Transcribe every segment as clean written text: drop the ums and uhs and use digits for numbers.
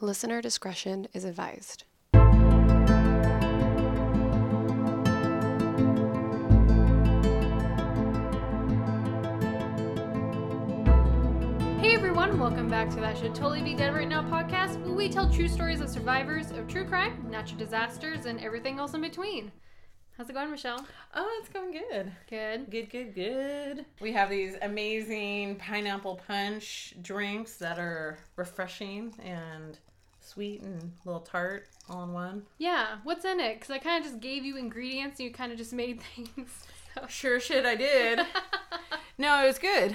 Listener discretion is advised. Hey everyone, welcome back to That Should Totally Be Dead Right Now podcast, where we tell true stories of survivors of true crime, natural disasters, and everything else in between. How's it going, Michelle? Oh, it's going good. Good. We have these amazing pineapple punch drinks that are refreshing and sweet and a little tart all in one. Yeah. What's in it? Because I kind of just gave you ingredients and you kind of just made things. So. Sure shit I did. No, it was good.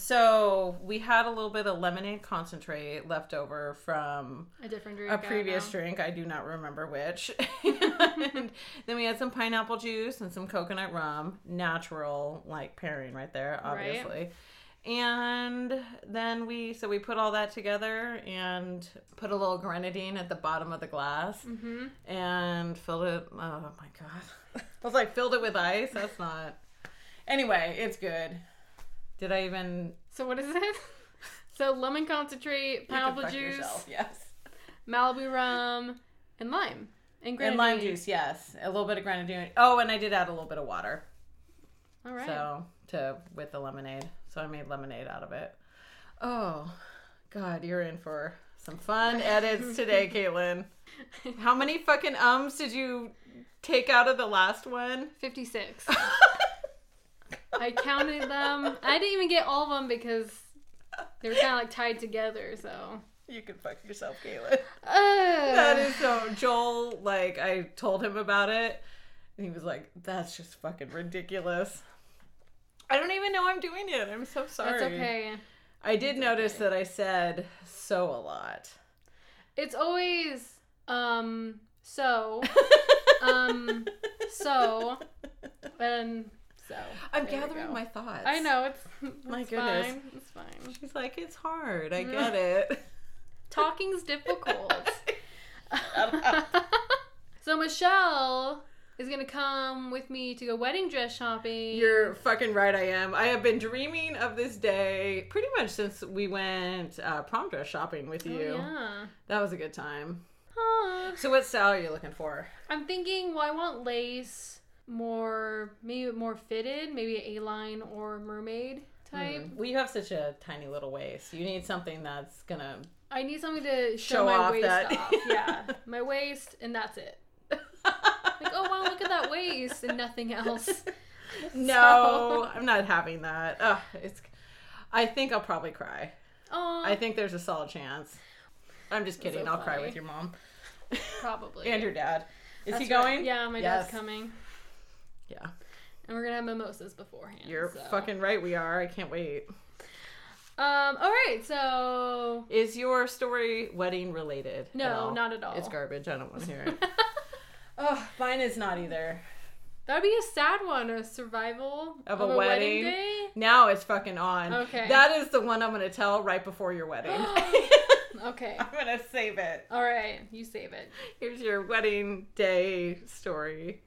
So we had a little bit of lemonade concentrate left over from a different drink, a previous drink. I do not remember which. And then we had some pineapple juice and some coconut rum. Natural, like, pairing right there, obviously. Right. And then we put all that together and put a little grenadine at the bottom of the glass and filled it. Oh, my God. I was like, filled it with ice? That's not... Anyway, it's good. Did I even... So what is it? So lemon concentrate, pineapple juice, Malibu rum, and lime. And grenadine. And lime juice, yes. A little bit of grenadine. Oh, and I did add a little bit of water. All right. So, with the lemonade. So I made lemonade out of it. Oh, God, you're in for some fun edits today, Caitlin. How many fucking ums did you take out of the last one? 56. I counted them. I didn't even get all of them because they were kind of like tied together, so. You can fuck yourself, Caitlin. That is so. Joel, like, I told him about it, and he was like, that's just fucking ridiculous. I don't even know I'm doing it. I'm so sorry. That's okay. I did notice that I said so a lot. It's always, and... So, I'm gathering my thoughts. I know. It's my goodness. Fine. It's fine. She's like, it's hard. I get it. Talking's difficult. So Michelle is going to come with me to go wedding dress shopping. You're fucking right I am. I have been dreaming of this day pretty much since we went prom dress shopping with you. Oh, yeah. That was a good time. Huh. So what style are you looking for? I'm thinking, well, I want lace. Maybe more fitted, maybe A-line or mermaid type. Well, you have such a tiny little waist. You need something that's gonna... I need something to show my waist off. Yeah, my waist, and that's it. Like, oh, wow, look at that waist, and nothing else. No, so... I'm not having that. Ugh, I think I'll probably cry. Aww. I think there's a solid chance. I'm just kidding. So I'll cry with your mom. Probably. And your dad. Is that's he going? Right. Yeah, my dad's coming. Yeah. And we're going to have mimosas beforehand. You're fucking right we are. I can't wait. All right, so... Is your story wedding related? No, not at all. It's garbage. I don't want to hear it. Oh, mine is not either. That'd be a sad one, a survival of a wedding day? Now it's fucking on. Okay. That is the one I'm going to tell right before your wedding. Okay. I'm going to save it. All right, you save it. Here's your wedding day story.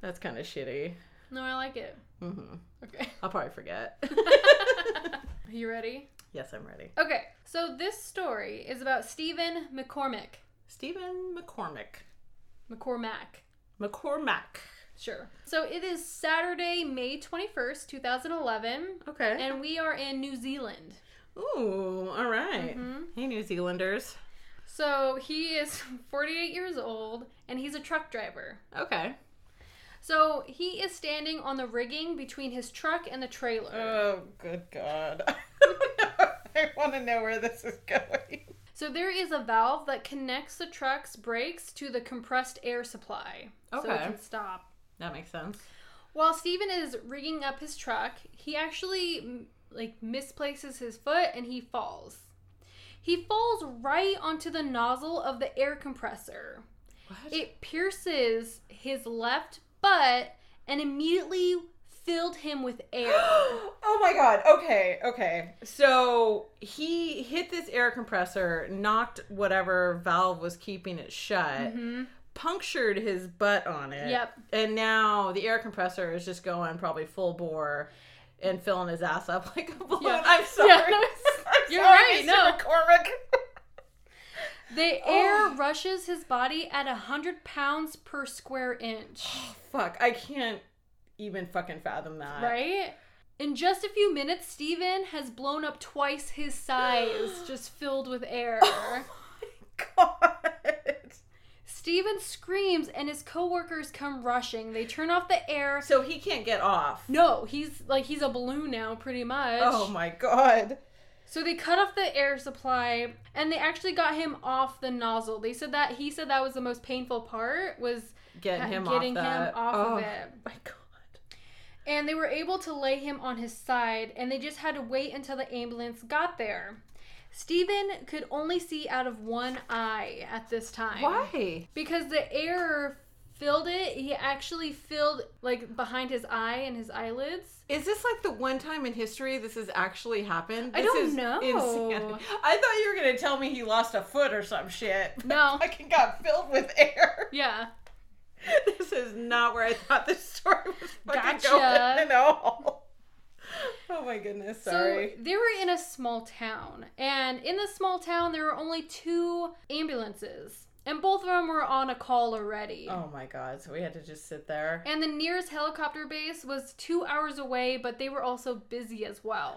That's kind of shitty. No, I like it. Mm-hmm. Okay. I'll probably forget. Are you ready? Yes, I'm ready. Okay. So this story is about Stephen McCormack. Stephen McCormack. McCormack. Sure. So it is Saturday, May 21st, 2011. Okay. And we are in New Zealand. Ooh, all right. Mm-hmm. Hey, New Zealanders. So he is 48 years old, and he's a truck driver. Okay. So, he is standing on the rigging between his truck and the trailer. Oh, good God. I want to know where this is going. So, there is a valve that connects the truck's brakes to the compressed air supply. Okay. So, it can stop. That makes sense. While Stephen is rigging up his truck, he actually, like, misplaces his foot and he falls. He falls right onto the nozzle of the air compressor. What? It pierces his left butt and immediately filled him with air. Oh my God. Okay. So he hit this air compressor, knocked whatever valve was keeping it shut, punctured his butt on it. Yep. And now the air compressor is just going probably full bore and filling his ass up like a balloon. Yep. I'm sorry. Yeah, no, I'm sorry, right. Mr. McCormack. The air rushes his body at 100 pounds per square inch. Oh, fuck, I can't even fucking fathom that. Right? In just a few minutes, Stephen has blown up twice his size, just filled with air. Oh my God. Stephen screams and his coworkers come rushing. They turn off the air. So he can't get off. No, he's a balloon now, pretty much. Oh my God. So they cut off the air supply, and they actually got him off the nozzle. They said that he said that was the most painful part, was getting him off of it. Oh my God. And they were able to lay him on his side, and they just had to wait until the ambulance got there. Stephen could only see out of one eye at this time. Why? Because the air filled it. He actually filled, like, behind his eye and his eyelids. Is this, like, the one time in history this has actually happened? I don't know. Insanity. I thought you were going to tell me he lost a foot or some shit. No. I fucking got filled with air. Yeah. This is not where I thought this story was fucking going at all. Oh my goodness, sorry. So they were in a small town, and in the small town there were only 2 ambulances, and both of them were on a call already. Oh my God, so we had to just sit there. And the nearest helicopter base was 2 hours away, but they were also busy as well.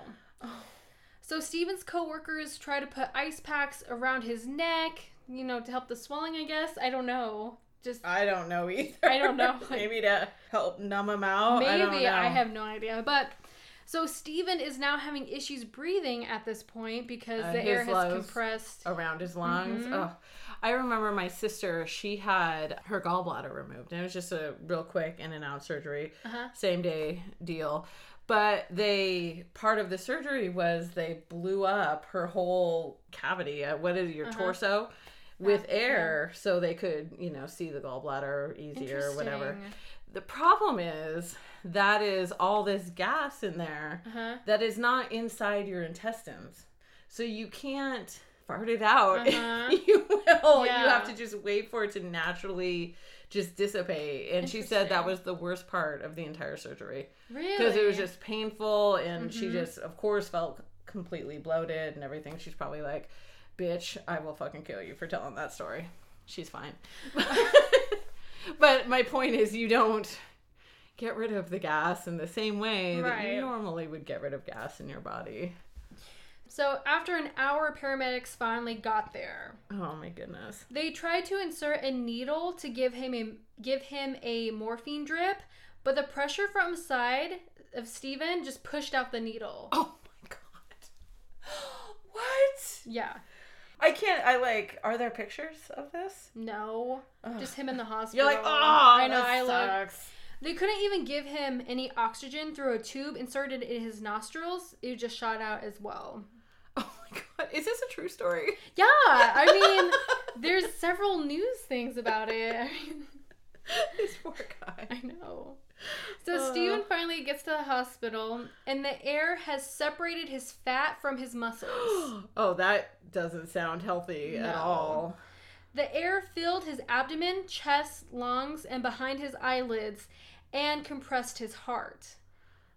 So Stephen's co-workers try to put ice packs around his neck, you know, to help the swelling, I guess. I don't know. I don't know either. I don't know. Maybe to help numb him out. Maybe. I don't know. I have no idea. But so Stephen is now having issues breathing at this point because the air has compressed around his lungs. Mm-hmm. Oh. I remember my sister, she had her gallbladder removed. And it was just a real quick in and out surgery. Uh-huh. Same day deal. But part of the surgery was they blew up her whole cavity. What is it, your torso? With air, so they could, you know, see the gallbladder easier or whatever. The problem is, that is all this gas in there that is not inside your intestines. So you can't fart it out. You have to just wait for it to naturally just dissipate. And she said that was the worst part of the entire surgery. Really? Because it was just painful, and she just, of course, felt completely bloated and everything. She's probably like, bitch, I will fucking kill you for telling that story. She's fine. But my point is, you don't get rid of the gas in the same way that you normally would get rid of gas in your body. So after an hour, paramedics finally got there. Oh my goodness. They tried to insert a needle to give him a morphine drip, but the pressure from side of Stephen just pushed out the needle. Oh my God. What? Yeah. Are there pictures of this? No. Ugh. Just him in the hospital. You're like, oh, I know, that sucks. They couldn't even give him any oxygen through a tube inserted in his nostrils. It just shot out as well. Oh my God. Is this a true story? Yeah. I mean, there's several news things about it. I mean, this poor guy. I know. So Stephen finally gets to the hospital, and the air has separated his fat from his muscles. Oh, that doesn't sound healthy at all. The air filled his abdomen, chest, lungs, and behind his eyelids, and compressed his heart.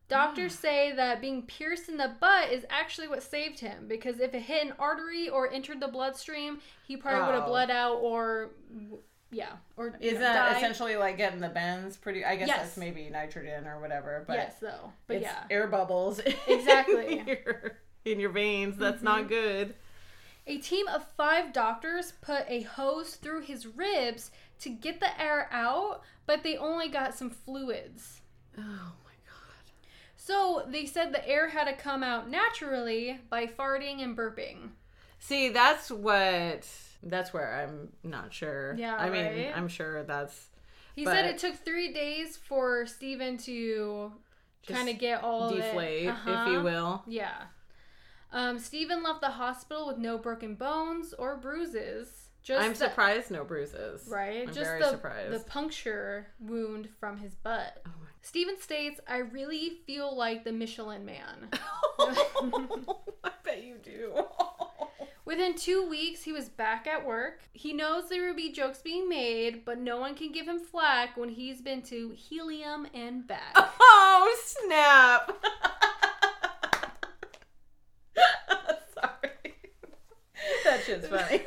Doctors say that being pierced in the butt is actually what saved him, because if it hit an artery or entered the bloodstream, he probably would have bled out or... Yeah. Or is that die. Essentially like getting the bends? Pretty. I guess that's maybe nitrogen or whatever. But yes, though. But it's air bubbles. Exactly. in your veins. That's not good. A team of 5 doctors put a hose through his ribs to get the air out, but they only got some fluids. Oh my God. So they said the air had to come out naturally by farting and burping. See, that's where I'm not sure. Yeah, I mean, right? I'm sure that's... He said it took 3 days for Stephen to kind of get all deflate, if you will. Yeah. Stephen left the hospital with no broken bones or bruises. I'm surprised no bruises. Right? I'm very surprised. The puncture wound from his butt. Oh my. Stephen states, I really feel like the Michelin Man. I bet you do. Within 2 weeks, he was back at work. He knows there will be jokes being made, but no one can give him flack when he's been to helium and back. Oh, snap. Sorry. That shit's funny.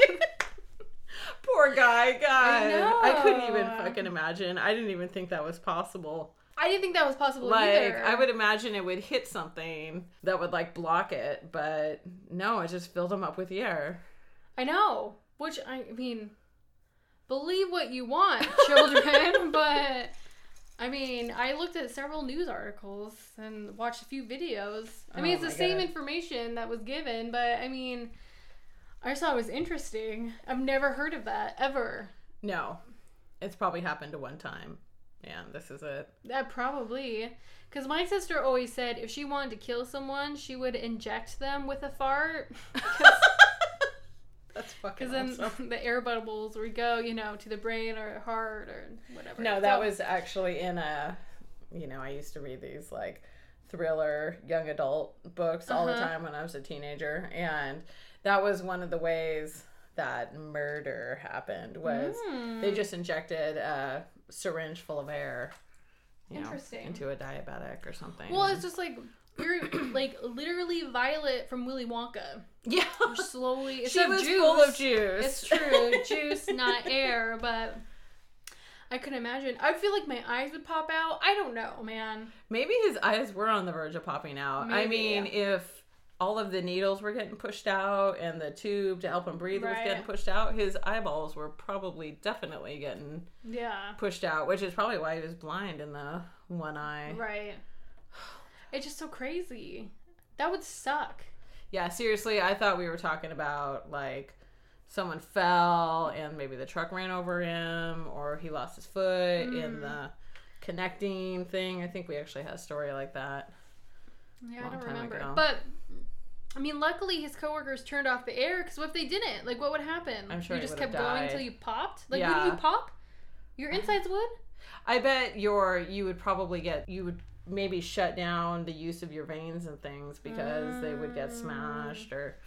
poor guy. God, I know. I couldn't even fucking imagine. I didn't even think that was possible. I didn't think that was possible either. I would imagine it would hit something that would, like, block it. But no, it just filled him up with air. I know. Which, I mean, believe what you want, children. But, I mean, I looked at several news articles and watched a few videos. I mean, it's the same information that was given. But, I mean, I just thought it was interesting. I've never heard of that, ever. No. It's probably happened to one time. Yeah, this is it. That probably. Because my sister always said if she wanted to kill someone, she would inject them with a fart. That's fucking awesome. Because then the air bubbles would go, you know, to the brain or heart or whatever. No, that was actually in a, you know, I used to read these, like, thriller young adult books all the time when I was a teenager. And that was one of the ways that murder happened was they just injected a syringe full of air, you know, into a diabetic or something. Well, it's just like you're like literally Violet from Willy Wonka. Yeah, you're slowly. It's she was juice. Full of juice. It's true, juice, not air. But I could imagine. I feel like my eyes would pop out. I don't know, man. Maybe his eyes were on the verge of popping out. Maybe, I mean, if all of the needles were getting pushed out and the tube to help him breathe was getting pushed out, his eyeballs were probably definitely getting pushed out, which is probably why he was blind in the one eye. Right. It's just so crazy. That would suck. Yeah, seriously, I thought we were talking about, like, someone fell and maybe the truck ran over him or he lost his foot in the connecting thing. I think we actually had a story like that. Yeah, I don't remember. Ago. But, I mean, luckily his coworkers turned off the air, because what if they didn't? Like, what would happen? I'm sure you just kept going until you popped? Like, would you pop? Your insides would? I bet you would maybe shut down the use of your veins and things because they would get smashed, or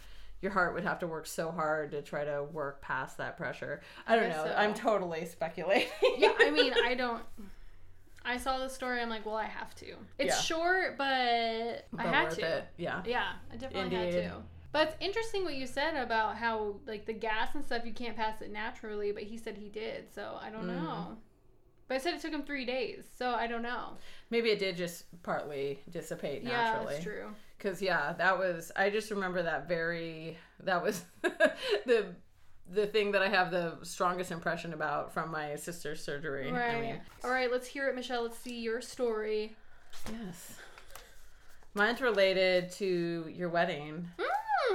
your heart would have to work so hard to try to work past that pressure. I don't know. So. I'm totally speculating. Yeah, I mean, I saw the story. I'm like, well, I have to. It's short, but I had to. It. Yeah. Yeah, I definitely had to. But it's interesting what you said about how, like, the gas and stuff, you can't pass it naturally, but he said he did, so I don't know. But I said it took him 3 days, so I don't know. Maybe it did just partly dissipate naturally. Yeah, that's true. Because, that was, I just remember that was the thing that I have the strongest impression about from my sister's surgery. Right. I mean. All right, let's hear it, Michelle. Let's see your story. Yes. Mine's related to your wedding.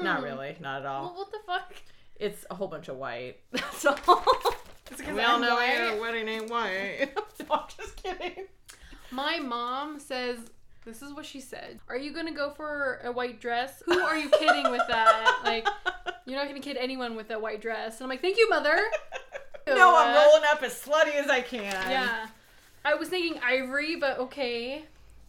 Not really. Not at all. Well, what the fuck? It's a whole bunch of white. That's all. We all know a wedding ain't white. No, I'm just kidding. My mom says... This is what she said. Are you going to go for a white dress? Who are you kidding with that? Like, you're not going to kid anyone with a white dress. And I'm like, thank you, mother. No, I'm rolling up as slutty as I can. Yeah. I was thinking ivory, but okay.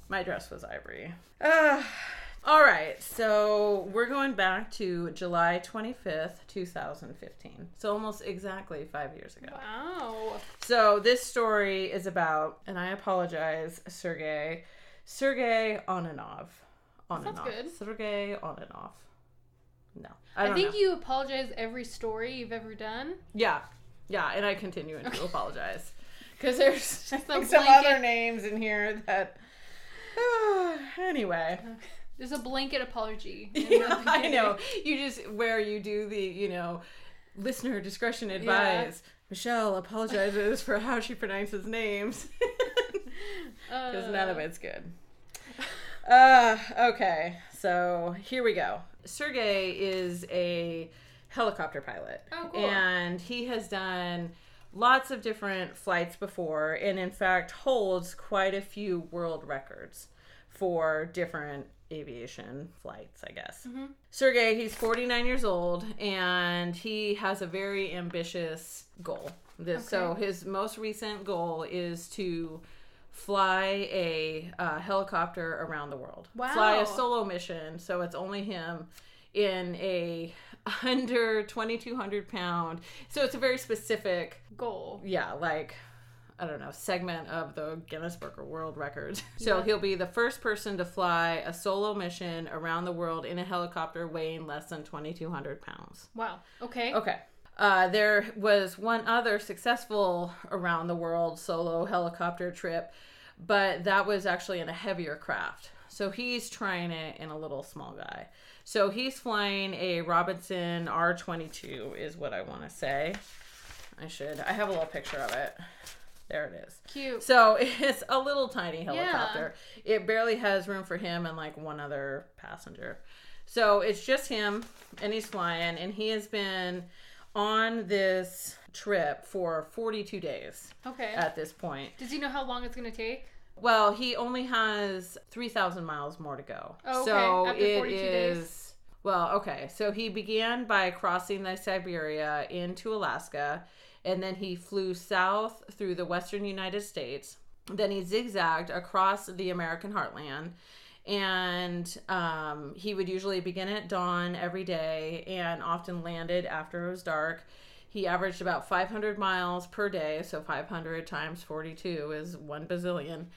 My dress was ivory. All right. So we're going back to July 25th, 2015. So almost exactly 5 years ago. Wow. So this story is about, and I apologize, Sergey Onanov. That's good. Sergey Onanov. No. I think you apologize every story you've ever done. Yeah. Yeah, and I continue to apologize. Because there's some other names in here that... anyway. There's a blanket apology. I know. You just, where you do the, you know, listener discretion advised. Yeah. Michelle apologizes for how she pronounces names. Because none of it's good. Okay, so here we go. Sergey is a helicopter pilot. Oh, cool. And he has done lots of different flights before, and in fact holds quite a few world records for different aviation flights, I guess. Sergey, he's 49 years old, and he has a very ambitious goal. So his most recent goal is to... fly a helicopter around the world. Wow. Fly a solo mission, so it's only him in a under 2,200 pound. So it's a very specific goal. Yeah, like, I don't know, segment of the Guinness Book of World Records. So he'll be the first person to fly a solo mission around the world in a helicopter weighing less than 2,200 pounds. Wow. Okay. There was one other successful around the world solo helicopter trip, but that was actually in a heavier craft. So he's trying it in a little small guy. So he's flying a Robinson R-22 is what I want to say. I have a little picture of it. There it is. Cute. So it's a little tiny helicopter. Yeah. It barely has room for him and like one other passenger. So it's just him, and he's flying, and he has been on this trip for 42 days. Okay. At this point. Does he know how long it's going to take? Well, he only has 3,000 miles more to go. Oh, okay. So after 42 days. Well, okay. So he began by crossing the Siberia into Alaska, and then he flew south through the western United States. Then he zigzagged across the American heartland. And he would usually begin at dawn every day and often landed after it was dark. He averaged about 500 miles per day, so 500 times 42 is one bazillion.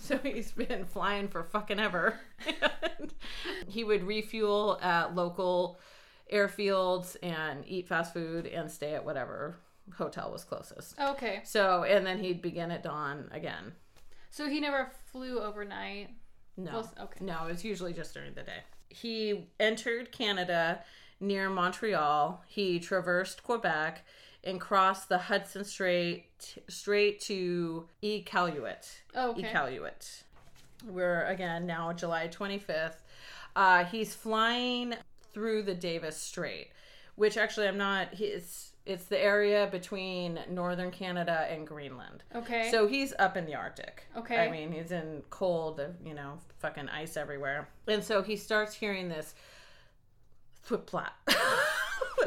So he's been flying for fucking ever. And he would refuel at local airfields and eat fast food and stay at whatever hotel was closest. Okay. So, and then he'd begin at dawn again. So he never flew overnight? No. Okay. No, it's usually just during the day. He entered Canada near Montreal. He traversed Quebec and crossed the Hudson Strait straight to Iqaluit. Oh, okay. Iqaluit. We're, again, now July 25th. He's flying through the Davis Strait, which actually I'm not... It's the area between northern Canada and Greenland. Okay. So he's up in the Arctic. Okay. I mean, he's in cold, you know, fucking ice everywhere. And so he starts hearing this thwip-plop.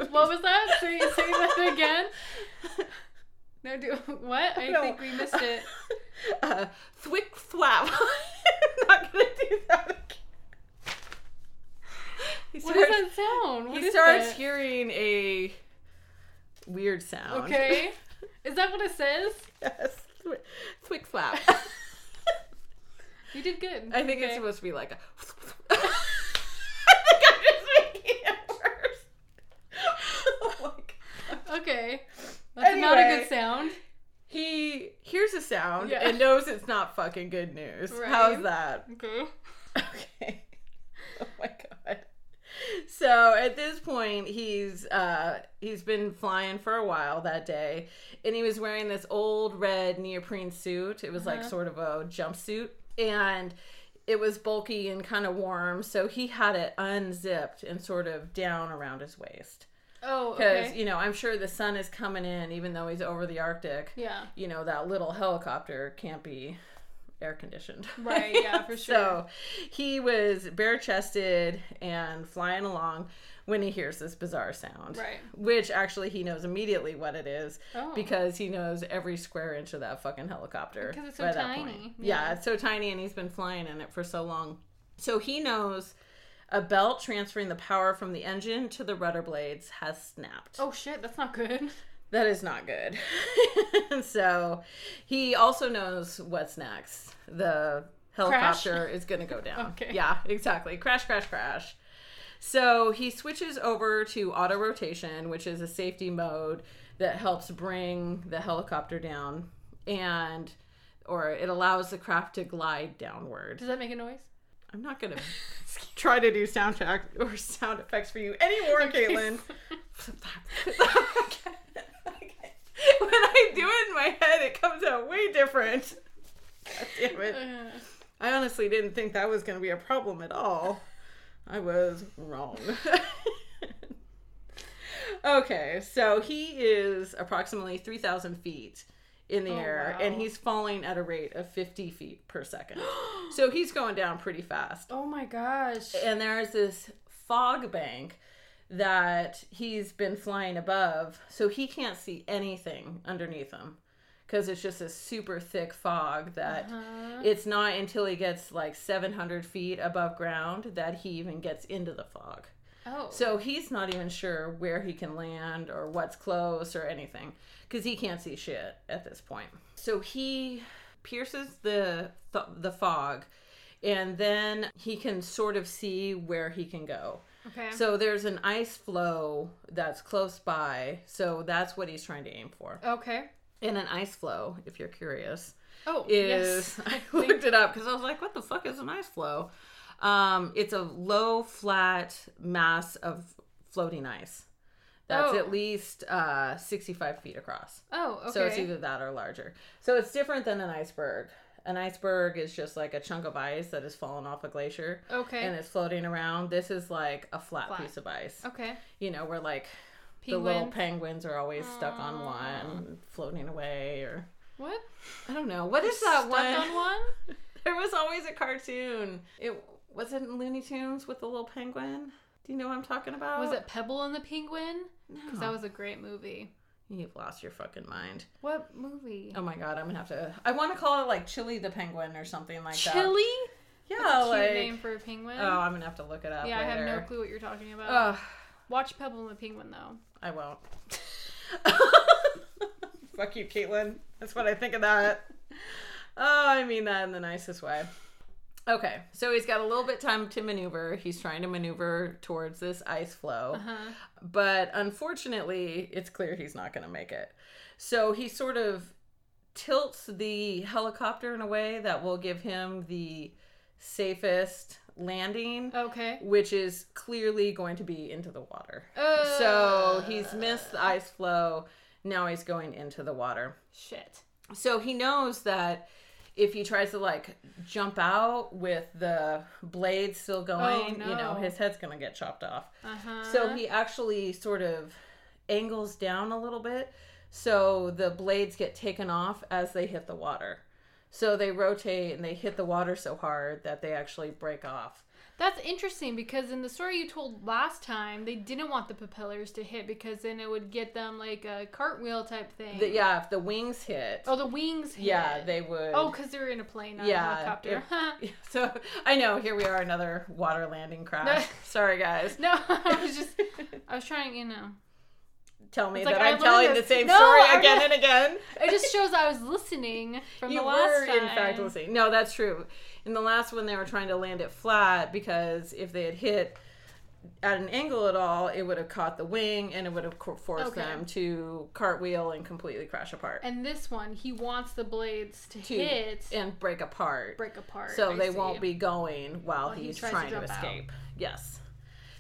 What was that? Say that again? No, what? I think we missed it. Thwip-flap. I'm not going to do that again. What does that sound? He starts hearing a... weird sound. Okay. Is that what it says? Yes. Thwick flap. You did good. I think it's supposed to be like a... I think I'm just making it worse. Oh my God. Okay. That's not a good sound. He hears a sound and knows it's not fucking good news. Right. How's that? Okay. Okay. Oh my God. So at this point, he's been flying for a while that day, and he was wearing this old red neoprene suit. It was like sort of a jumpsuit, and it was bulky and kind of warm. So he had it unzipped and sort of down around his waist. Oh, okay. Because, you know, I'm sure the sun is coming in, even though he's over the Arctic. Yeah. You know, that little helicopter can't be air conditioned. Right, yeah, for sure. So he was bare chested and flying along when he hears this bizarre sound. Right. Which actually he knows immediately what it is because he knows every square inch of that fucking helicopter. Because it's so tiny. Yeah, it's so tiny, and he's been flying in it for so long. So he knows a belt transferring the power from the engine to the rudder blades has snapped. Oh shit, that's not good. That is not good. So he also knows what's next. The helicopter is going to go down. Okay. Yeah, exactly. Crash, crash, crash. So he switches over to auto rotation, which is a safety mode that helps bring the helicopter down, and or it allows the craft to glide downward. Does that make a noise? I'm not going to try to do soundtrack or sound effects for you anymore, okay. Caitlin. When I do it in my head, it comes out way different. God damn it. I honestly didn't think that was going to be a problem at all. I was wrong. Okay, so he is approximately 3,000 feet in the air, wow. And he's falling at a rate of 50 feet per second. So he's going down pretty fast. Oh my gosh. And there's this fog bank that he's been flying above, so he can't see anything underneath him because it's just a super thick fog that it's not until he gets like 700 feet above ground that he even gets into the fog. Oh. So he's not even sure where he can land or what's close or anything because he can't see shit at this point. So he pierces the fog, and then he can sort of see where he can go. Okay. So there's an ice floe that's close by. So that's what he's trying to aim for. Okay. And an ice floe, if you're curious. Oh, yes. I looked it up because I was like, what the fuck is an ice floe? It's a low, flat mass of floating ice. That's at least 65 feet across. Oh, okay. So it's either that or larger. So it's different than an iceberg. An iceberg is just like a chunk of ice that has fallen off a glacier. Okay. And it's floating around. This is like a flat piece of ice. Okay. You know, where like penguins. The little penguins are always stuck on one, floating away or... What? I don't know. What is that one? Stuck on one? There was always a cartoon. It wasn't Looney Tunes with the little penguin. Do you know what I'm talking about? Was it Pebble and the Penguin? No. Because that was a great movie. You've lost your fucking mind. What movie? Oh my god, I'm gonna have to... I want to call it like Chili the Penguin or something like that. Chili? Yeah, that's a cute name for a penguin. Oh, I'm gonna have to look it up later. I have no clue what you're talking about. Watch Pebble and the Penguin, though. I won't. Fuck you, Caitlin. That's what I think of that. Oh, I mean that in the nicest way. Okay, so he's got a little bit time to maneuver. He's trying to maneuver towards this ice floe. Uh-huh. But unfortunately, it's clear he's not going to make it. So he sort of tilts the helicopter in a way that will give him the safest landing. Okay. Which is clearly going to be into the water. So he's missed the ice floe. Now he's going into the water. Shit. So he knows that... If he tries to, like, jump out with the blade still going, you know, his head's going to get chopped off. Uh-huh. So he actually sort of angles down a little bit so the blades get taken off as they hit the water. So they rotate and they hit the water so hard that they actually break off. That's interesting because in the story you told last time, they didn't want the propellers to hit because then it would get them like a cartwheel type thing. Yeah, if the wings hit. Oh, the wings hit. Yeah, they would. Oh, because they were in a plane, not a helicopter. So, I know, here we are, another water landing crash. Sorry, guys. No, I was trying, you know. Tell me that I'm telling the same story again and again. It just shows I was listening from the last time. You were, in fact, listening. No, that's true. In the last one, they were trying to land it flat because if they had hit at an angle at all, it would have caught the wing and it would have forced them to cartwheel and completely crash apart. And this one, he wants the blades to hit. And break apart. So they won't be going while he's trying to escape. Out. Yes.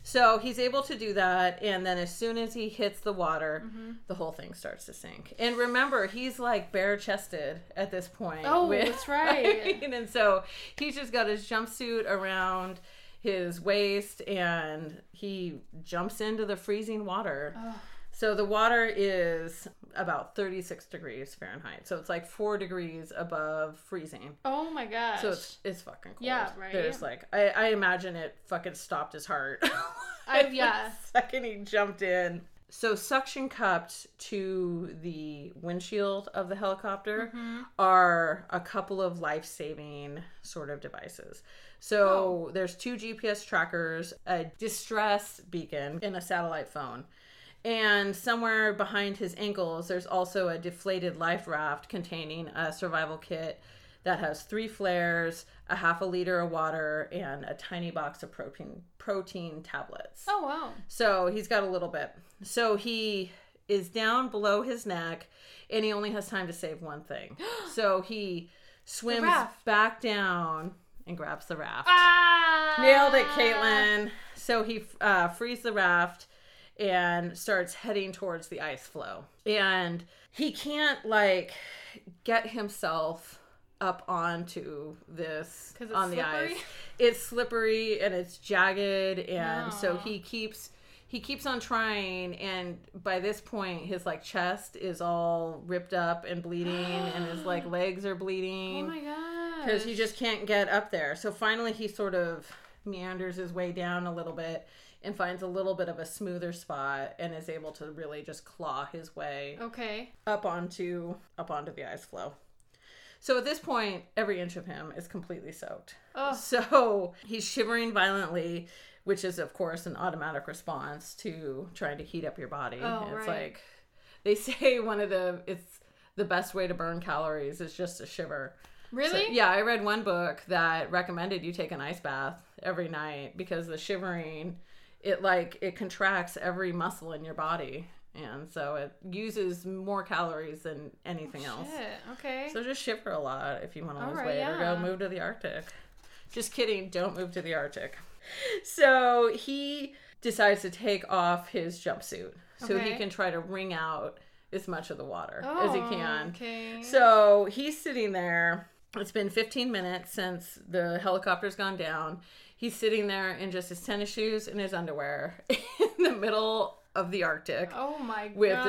So he's able to do that, and then as soon as he hits the water, the whole thing starts to sink. And remember, he's like bare-chested at this point. Oh, that's right. I mean, and so he's just got his jumpsuit around his waist, and he jumps into the freezing water. Oh. So the water is about 36 degrees Fahrenheit. So it's like 4 degrees above freezing. Oh my gosh. So it's fucking cold. Yeah, right. There's like, I imagine it fucking stopped his heart. The second he jumped in. So suction cupped to the windshield of the helicopter are a couple of life-saving sort of devices. So there's 2 GPS trackers, a distress beacon, and a satellite phone. And somewhere behind his ankles, there's also a deflated life raft containing a survival kit that has 3 flares, a half a liter of water, and a tiny box of protein tablets. Oh, wow. So he's got a little bit. So he is down below his neck, and he only has time to save one thing. So he swims back down and grabs the raft. Ah! Nailed it, Caitlin. So he frees the raft. And starts heading towards the ice floe. And he can't, like, get himself up onto this, on the ice. It's slippery and it's jagged. And so he keeps on trying. And by this point, his, like, chest is all ripped up and bleeding. And his, like, legs are bleeding. Oh, my gosh. Because he just can't get up there. So finally, he sort of meanders his way down a little bit. And finds a little bit of a smoother spot and is able to really just claw his way up onto the ice floe. So at this point, every inch of him is completely soaked. Oh. So he's shivering violently, which is, of course, an automatic response to trying to heat up your body. Oh, it's like they say it's the best way to burn calories is just to shiver. Really? So, yeah, I read one book that recommended you take an ice bath every night because the shivering it contracts every muscle in your body. And so it uses more calories than anything else. Okay. So just ship her a lot if you want to lose weight or go move to the Arctic. Just kidding. Don't move to the Arctic. So he decides to take off his jumpsuit so he can try to wring out as much of the water as he can. Okay. So he's sitting there. It's been 15 minutes since the helicopter's gone down. He's sitting there in just his tennis shoes and his underwear in the middle of the Arctic. Oh my gosh. With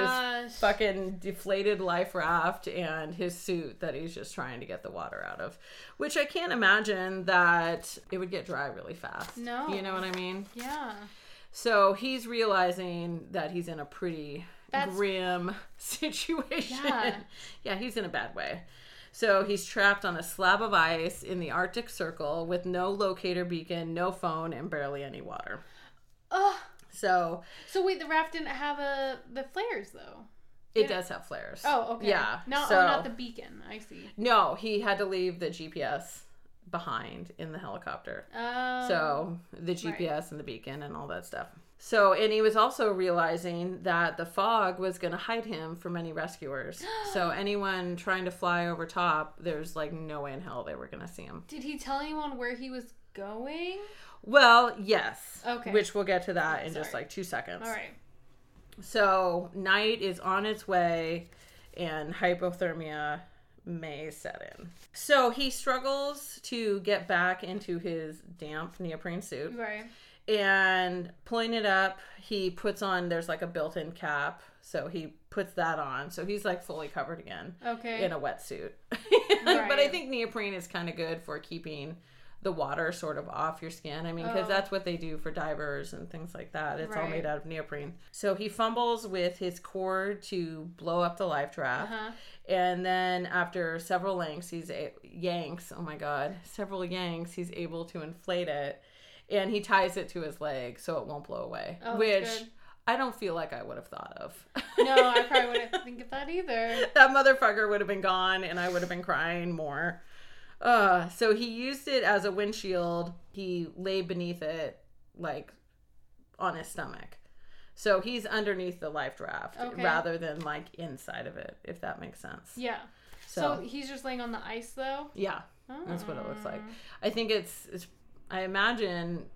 this fucking deflated life raft and his suit that he's just trying to get the water out of. Which I can't imagine that it would get dry really fast. No. You know what I mean? Yeah. So he's realizing that he's in a pretty grim situation. Yeah, he's in a bad way. So he's trapped on a slab of ice in the Arctic Circle with no locator beacon, no phone, and barely any water. Ugh. So wait, the raft didn't have the flares though. It does have flares. Oh, okay. Yeah. Not the beacon. I see. No, he had to leave the GPS behind in the helicopter. Oh. So the GPS and the beacon and all that stuff. So, and he was also realizing that the fog was going to hide him from any rescuers. So anyone trying to fly over top, there's like no way in hell they were going to see him. Did he tell anyone where he was going? Well, yes. Okay. Which we'll get to that in just like 2 seconds. All right. So night is on its way and hypothermia may set in. So he struggles to get back into his damp neoprene suit. Right. And pulling it up, he puts on, there's like a built-in cap. So he puts that on. So he's like fully covered again. Okay. In a wetsuit. Right. But I think neoprene is kind of good for keeping the water sort of off your skin. I mean, because that's what they do for divers and things like that. It's all made out of neoprene. So he fumbles with his cord to blow up the life raft. Uh-huh. And then after several yanks, he's able to inflate it. And he ties it to his leg so it won't blow away. Oh, which I don't feel like I would have thought of. No, I probably wouldn't think of that either. That motherfucker would have been gone and I would have been crying more. So he used it as a windshield. He lay beneath it, like, on his stomach. So he's underneath the life raft rather than, like, inside of it, if that makes sense. Yeah. So he's just laying on the ice, though? Yeah. Oh. That's what it looks like. I think it's I imagine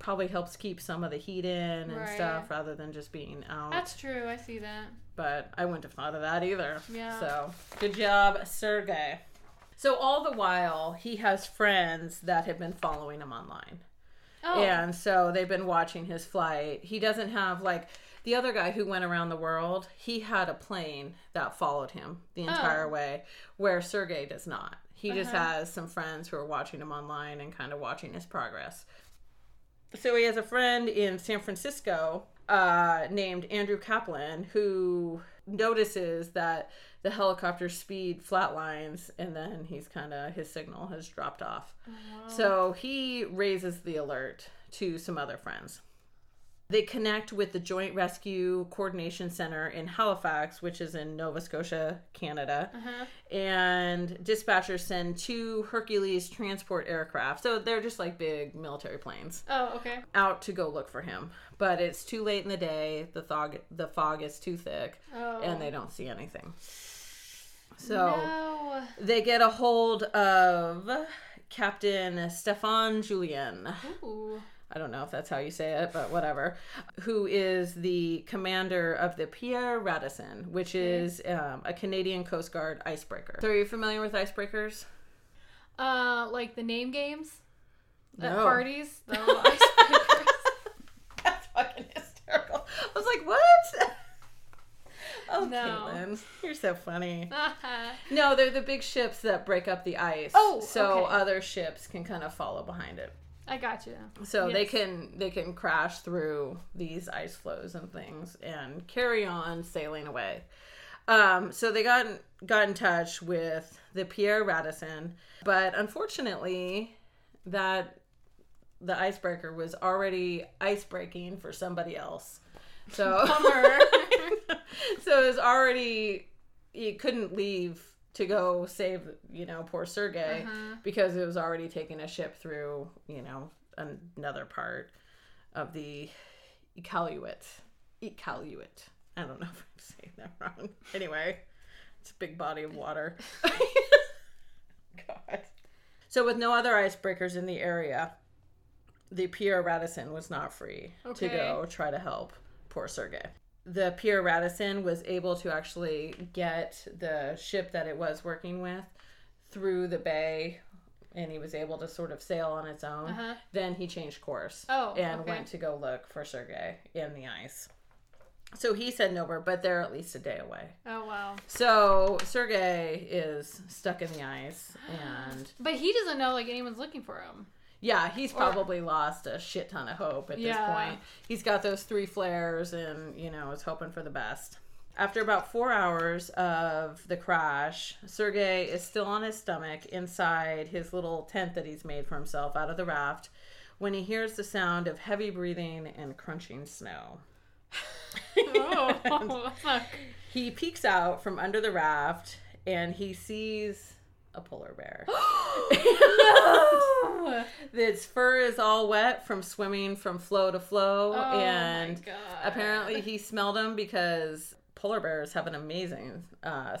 probably helps keep some of the heat in and stuff rather than just being out. That's true. I see that. But I wouldn't have thought of that either. Yeah. So good job, Sergey. So all the while, he has friends that have been following him online. Oh. And so they've been watching his flight. He doesn't have, like, the other guy who went around the world, he had a plane that followed him the entire way, where Sergey does not. He just has some friends who are watching him online and kind of watching his progress. So he has a friend in San Francisco named Andrew Kaplan who notices that the helicopter speed flatlines and then he's kind of, his signal has dropped off. Wow. So he raises the alert to some other friends. They connect with the Joint Rescue Coordination Center in Halifax, which is in Nova Scotia, Canada. Uh-huh. And dispatchers send 2 Hercules transport aircraft. So they're just like big military planes. Oh, okay. Out to go look for him. But it's too late in the day. The fog is too thick. Oh. And they don't see anything. So they get a hold of Captain Stéphane Julien. Ooh. I don't know if that's how you say it, but whatever. Who is the commander of the Pierre Radisson, which is a Canadian Coast Guard icebreaker. So are you familiar with icebreakers? Like the name games? The parties? The icebreakers? That's fucking hysterical. I was like, what? Oh, no. Caitlin, you're so funny. No, they're the big ships that break up the ice. Oh, so other ships can kind of follow behind it. I got you. So they can crash through these ice floes and things and carry on sailing away. So they got in touch with the Pierre Radisson, but unfortunately, the icebreaker was already ice breaking for somebody else. So bummer. So it was already, he couldn't leave to go save, poor Sergey because it was already taking a ship through, another part of the Iqaluit. I don't know if I'm saying that wrong. Anyway, it's a big body of water. God. So with no other icebreakers in the area, the Pierre Radisson was not free to go try to help poor Sergey. The Pierre Radisson was able to actually get the ship that it was working with through the bay, and he was able to sort of sail on its own. Uh-huh. Then he changed course and went to go look for Sergey in the ice. So he said nowhere, but they're at least a day away. Oh, wow. So Sergey is stuck in the ice. But he doesn't know, like, anyone's looking for him. Yeah, he's probably lost a shit ton of hope at this point. He's got those 3 flares and, you know, is hoping for the best. After about 4 hours of the crash, Sergey is still on his stomach inside his little tent that he's made for himself out of the raft when he hears the sound of heavy breathing and crunching snow. Oh, fuck. He peeks out from under the raft and he sees a polar bear. No! Its fur is all wet from swimming from floe to floe, and apparently he smelled them because polar bears have an amazing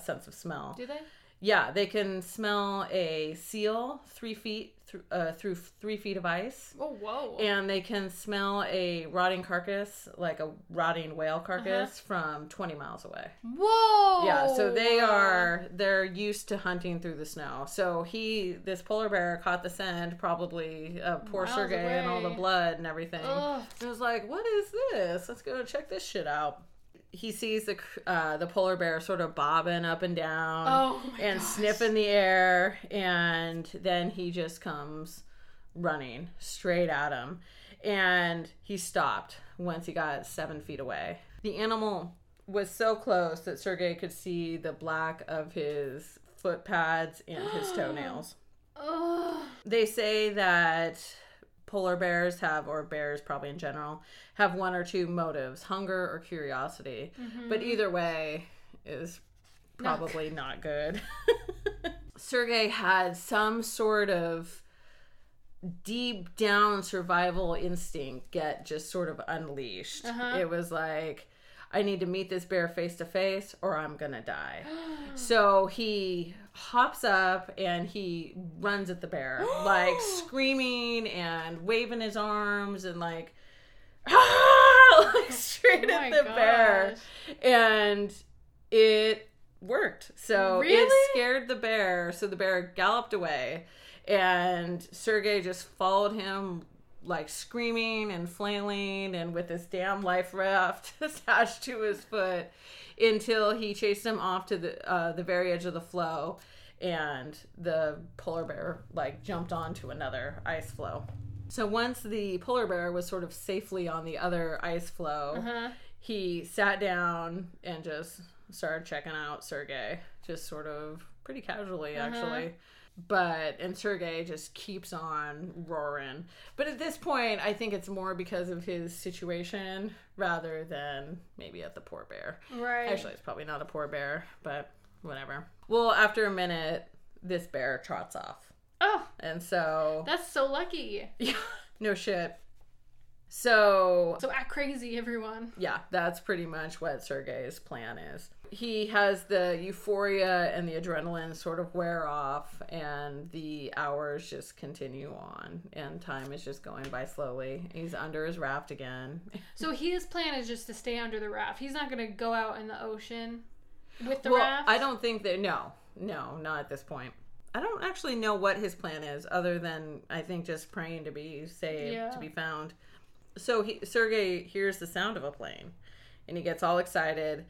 sense of smell. Do they? Yeah, they can smell a seal 3 feet through 3 feet of ice. Oh, whoa. And they can smell a rotting carcass, like a rotting whale carcass, from 20 miles away. Whoa! Yeah, so they're used to hunting through the snow. So this polar bear caught the scent, probably poor Sergey and all the blood and everything. Ugh. And was like, what is this? Let's go check this shit out. He sees the polar bear sort of bobbing up and down and sniffing the air, and then he just comes running straight at him, and he stopped once he got 7 feet away. The animal was so close that Sergey could see the black of his foot pads and his toenails. They say that polar bears have, or bears probably in general, have 1 or 2 motives, hunger or curiosity. Mm-hmm. But either way is probably not good. Sergey had some sort of deep down survival instinct get just sort of unleashed. Uh-huh. It was like, I need to meet this bear face to face or I'm going to die. So he hops up and he runs at the bear, like screaming and waving his arms and like, like straight at the bear. And it worked. So it scared the bear. So the bear galloped away and Sergey just followed him, like screaming and flailing and with this damn life raft attached to his foot, until he chased him off to the very edge of the floe, and the polar bear like jumped onto another ice floe. So once the polar bear was sort of safely on the other ice floe, he sat down and just started checking out Sergey, just sort of pretty casually actually. And Sergey just keeps on roaring. But at this point, I think it's more because of his situation rather than maybe at the poor bear. Right. Actually, it's probably not a poor bear, but whatever. Well, after a minute, this bear trots off. Oh. And so... That's so lucky. Yeah. No shit. So act crazy, everyone. Yeah, that's pretty much what Sergey's plan is. He has the euphoria and the adrenaline sort of wear off, and the hours just continue on, and time is just going by slowly. He's under his raft again. So his plan is just to stay under the raft. He's not going to go out in the ocean with the raft? I don't think that... No, not at this point. I don't actually know what his plan is, other than, I think, just praying to be saved, to be found. So Sergey hears the sound of a plane, and he gets all excited.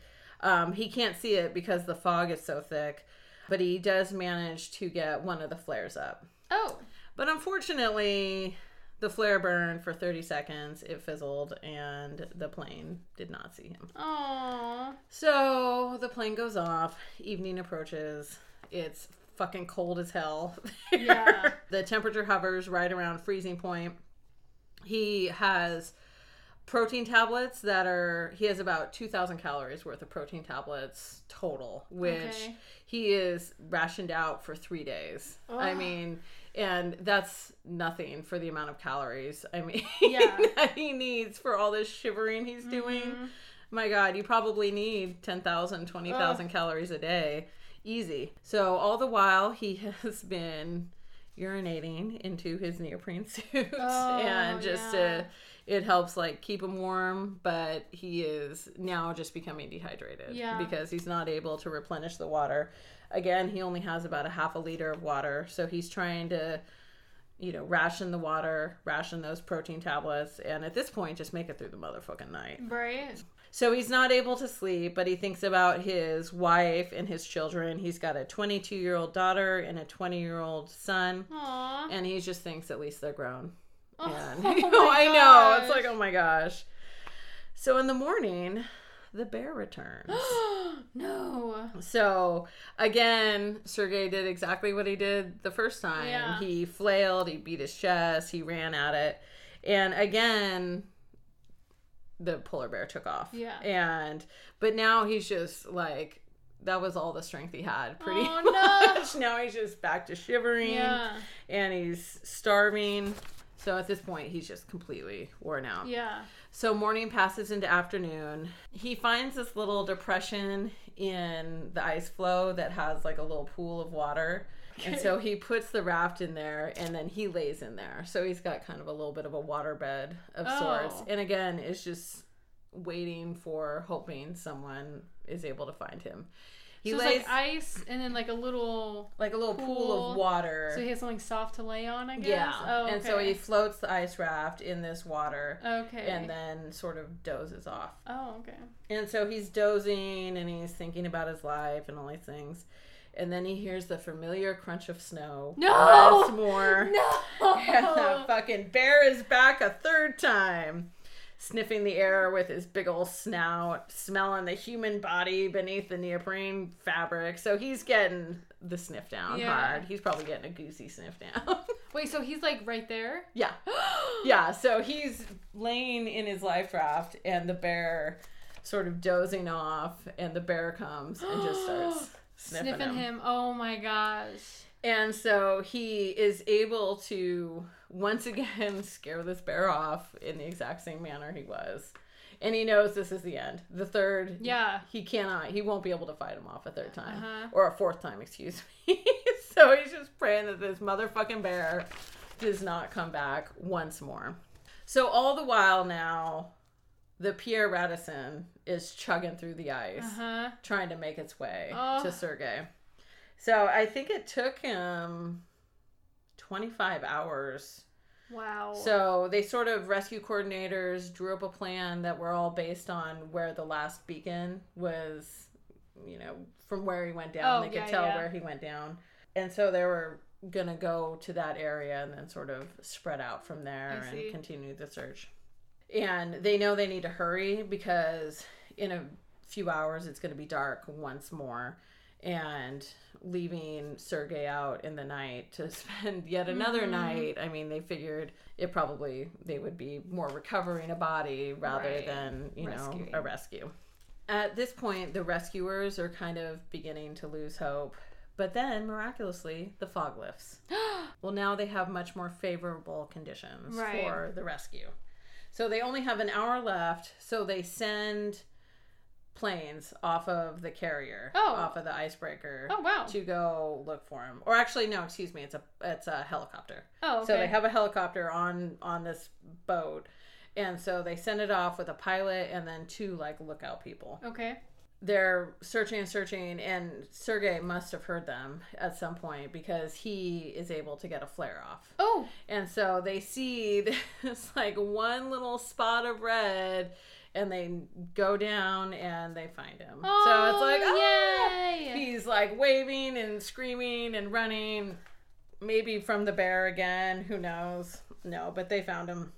He can't see it because the fog is so thick, but he does manage to get one of the flares up. Oh. But unfortunately, the flare burned for 30 seconds, it fizzled, and the plane did not see him. Aww. So the plane goes off, evening approaches, it's fucking cold as hell. Yeah. The temperature hovers right around freezing point. He has protein tablets that are, he has about 2,000 calories worth of protein tablets total, which he is rationed out for 3 days. Oh. I mean, and that's nothing for the amount of calories, I mean, that he needs for all this shivering he's doing. My God, you probably need 10,000, 20,000 calories a day. Easy. So all the while, he has been urinating into his neoprene suit and just to, it helps like keep him warm, but he is now just becoming dehydrated because he's not able to replenish the water. Again, he only has about a half a liter of water, so he's trying to, you know, ration the water, ration those protein tablets, and at this point just make it through the motherfucking night. Right. So he's not able to sleep, but he thinks about his wife and his children. He's got a 22-year-old daughter and a 20-year-old son. Aww. And he just thinks at least they're grown. Oh, and, you know, I know. It's like, oh my gosh. So in the morning, the bear returns. No. So again, Sergey did exactly what he did the first time. Yeah. He flailed, he beat his chest, he ran at it. And again, the polar bear took off. Yeah. And, but now he's just like, that was all the strength he had pretty much. No. Now he's just back to shivering and he's starving. So at this point, he's just completely worn out. Yeah. So morning passes into afternoon. He finds this little depression in the ice floe that has like a little pool of water. And so he puts the raft in there, and then he lays in there. So he's got kind of a little bit of a waterbed of sorts. And again, it's just waiting for, hoping someone is able to find him. He lays, it's like ice, and then like a little pool of water. So he has something soft to lay on, I guess? Yeah. Oh, okay. And so he floats the ice raft in this water. Okay. And then sort of dozes off. Oh, okay. And so he's dozing, and he's thinking about his life and all these things. And then he hears the familiar crunch of snow. No! Once more. No! And the fucking bear is back a third time, sniffing the air with his big old snout, smelling the human body beneath the neoprene fabric. So he's getting the sniff down hard. He's probably getting a goosey sniff down. Wait, so he's like right there? Yeah. Yeah, so he's laying in his life raft, and the bear sort of dozing off, and the bear comes and just starts sniffing him. Oh my gosh. And so he is able to once again scare this bear off in the exact same manner he was, and he knows this is the end, the third. He won't be able to fight him off a third time or a fourth time, excuse me. So he's just praying that this motherfucking bear does not come back once more. So all the while now, the Pierre Radisson is chugging through the ice, trying to make its way to Sergey. So I think it took him 25 hours. Wow. So they sort of, rescue coordinators drew up a plan that were all based on where the last beacon was, you know, from where he went down. They could tell where he went down. And so there were going to go to that area and then sort of spread out from there and continue the search. And they know they need to hurry because in a few hours it's going to be dark once more, and leaving Sergey out in the night to spend yet another night. I mean, they figured they would be more recovering a body rather than, you know, a rescue. At this point, the rescuers are kind of beginning to lose hope. But then, miraculously, the fog lifts. Well, now they have much more favorable conditions for the rescue. So they only have an hour left, so they send planes off of the carrier, off of the icebreaker, to go look for him. Or actually, no, excuse me, it's a helicopter. Oh, okay. So they have a helicopter on this boat, and so they send it off with a pilot and then two, like, lookout people. Okay. They're searching, and Sergey must have heard them at some point because he is able to get a flare off. Oh! And so they see this, like, one little spot of red, and they go down and they find him. Oh, so it's like, yay! He's, like, waving and screaming and running, maybe from the bear again. Who knows? No, but they found him.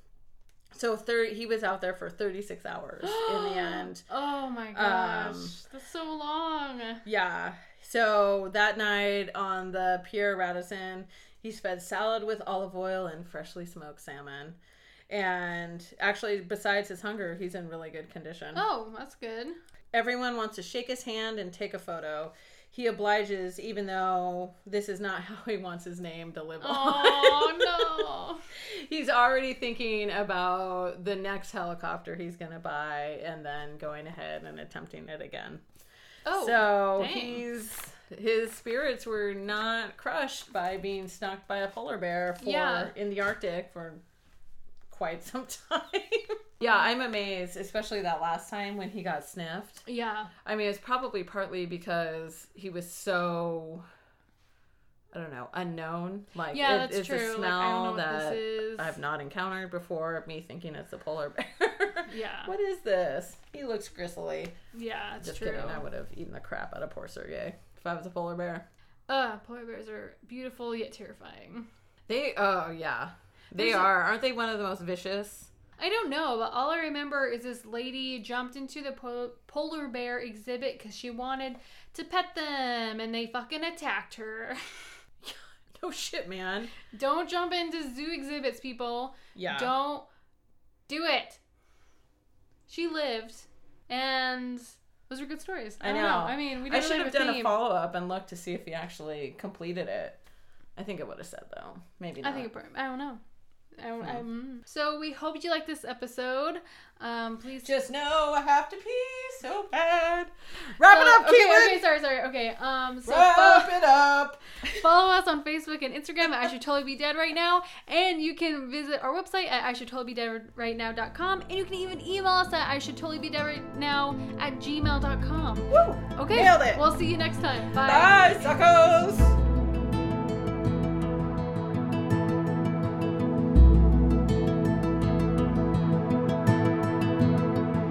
So he was out there for 36 hours in the end. Oh, my gosh. That's so long. Yeah. So that night on the Pierre Radisson, he fed salad with olive oil and freshly smoked salmon. And actually, besides his hunger, he's in really good condition. Oh, that's good. Everyone wants to shake his hand and take a photo. He obliges, even though this is not how he wants his name to live on. Oh, no. He's already thinking about the next helicopter he's going to buy and then going ahead and attempting it again. Oh, so dang. His spirits were not crushed by being snuck by a polar bear in the Arctic for quite some time. Yeah, I'm amazed, especially that last time when he got sniffed. Yeah. I mean, it's probably partly because he was so, I don't know, unknown. Like, yeah, it's true. A smell I don't know that I've not encountered before, me thinking it's a polar bear. Yeah. What is this? He looks gristly. Yeah, it's true. Just kidding, I would have eaten the crap out of poor Sergey if I was a polar bear. Polar bears are beautiful yet terrifying. They are. Aren't they one of the most vicious? I don't know, but all I remember is this lady jumped into the polar bear exhibit because she wanted to pet them, and they fucking attacked her. No shit, man. Don't jump into zoo exhibits, people. Yeah. Don't do it. She lived, and those were good stories. I don't know. I mean, we didn't really have a theme. I should have done a follow-up and looked to see if he actually completed it. I think it would have said, though. Maybe not. I don't know. So we hope you liked this episode. Please just know I have to pee so bad. Wrap it up, Caitlin. Okay, sorry. Okay, so wrap it up. Follow us on Facebook and Instagram at I Should Totally Be Dead Right Now, and you can visit our website at IShouldTotallyBeDeadRightNow.com, and you can even email us at IShouldTotallyBeDeadRightNow@gmail.com. Woo! Okay, nailed it. We'll see you next time. Bye, suckos.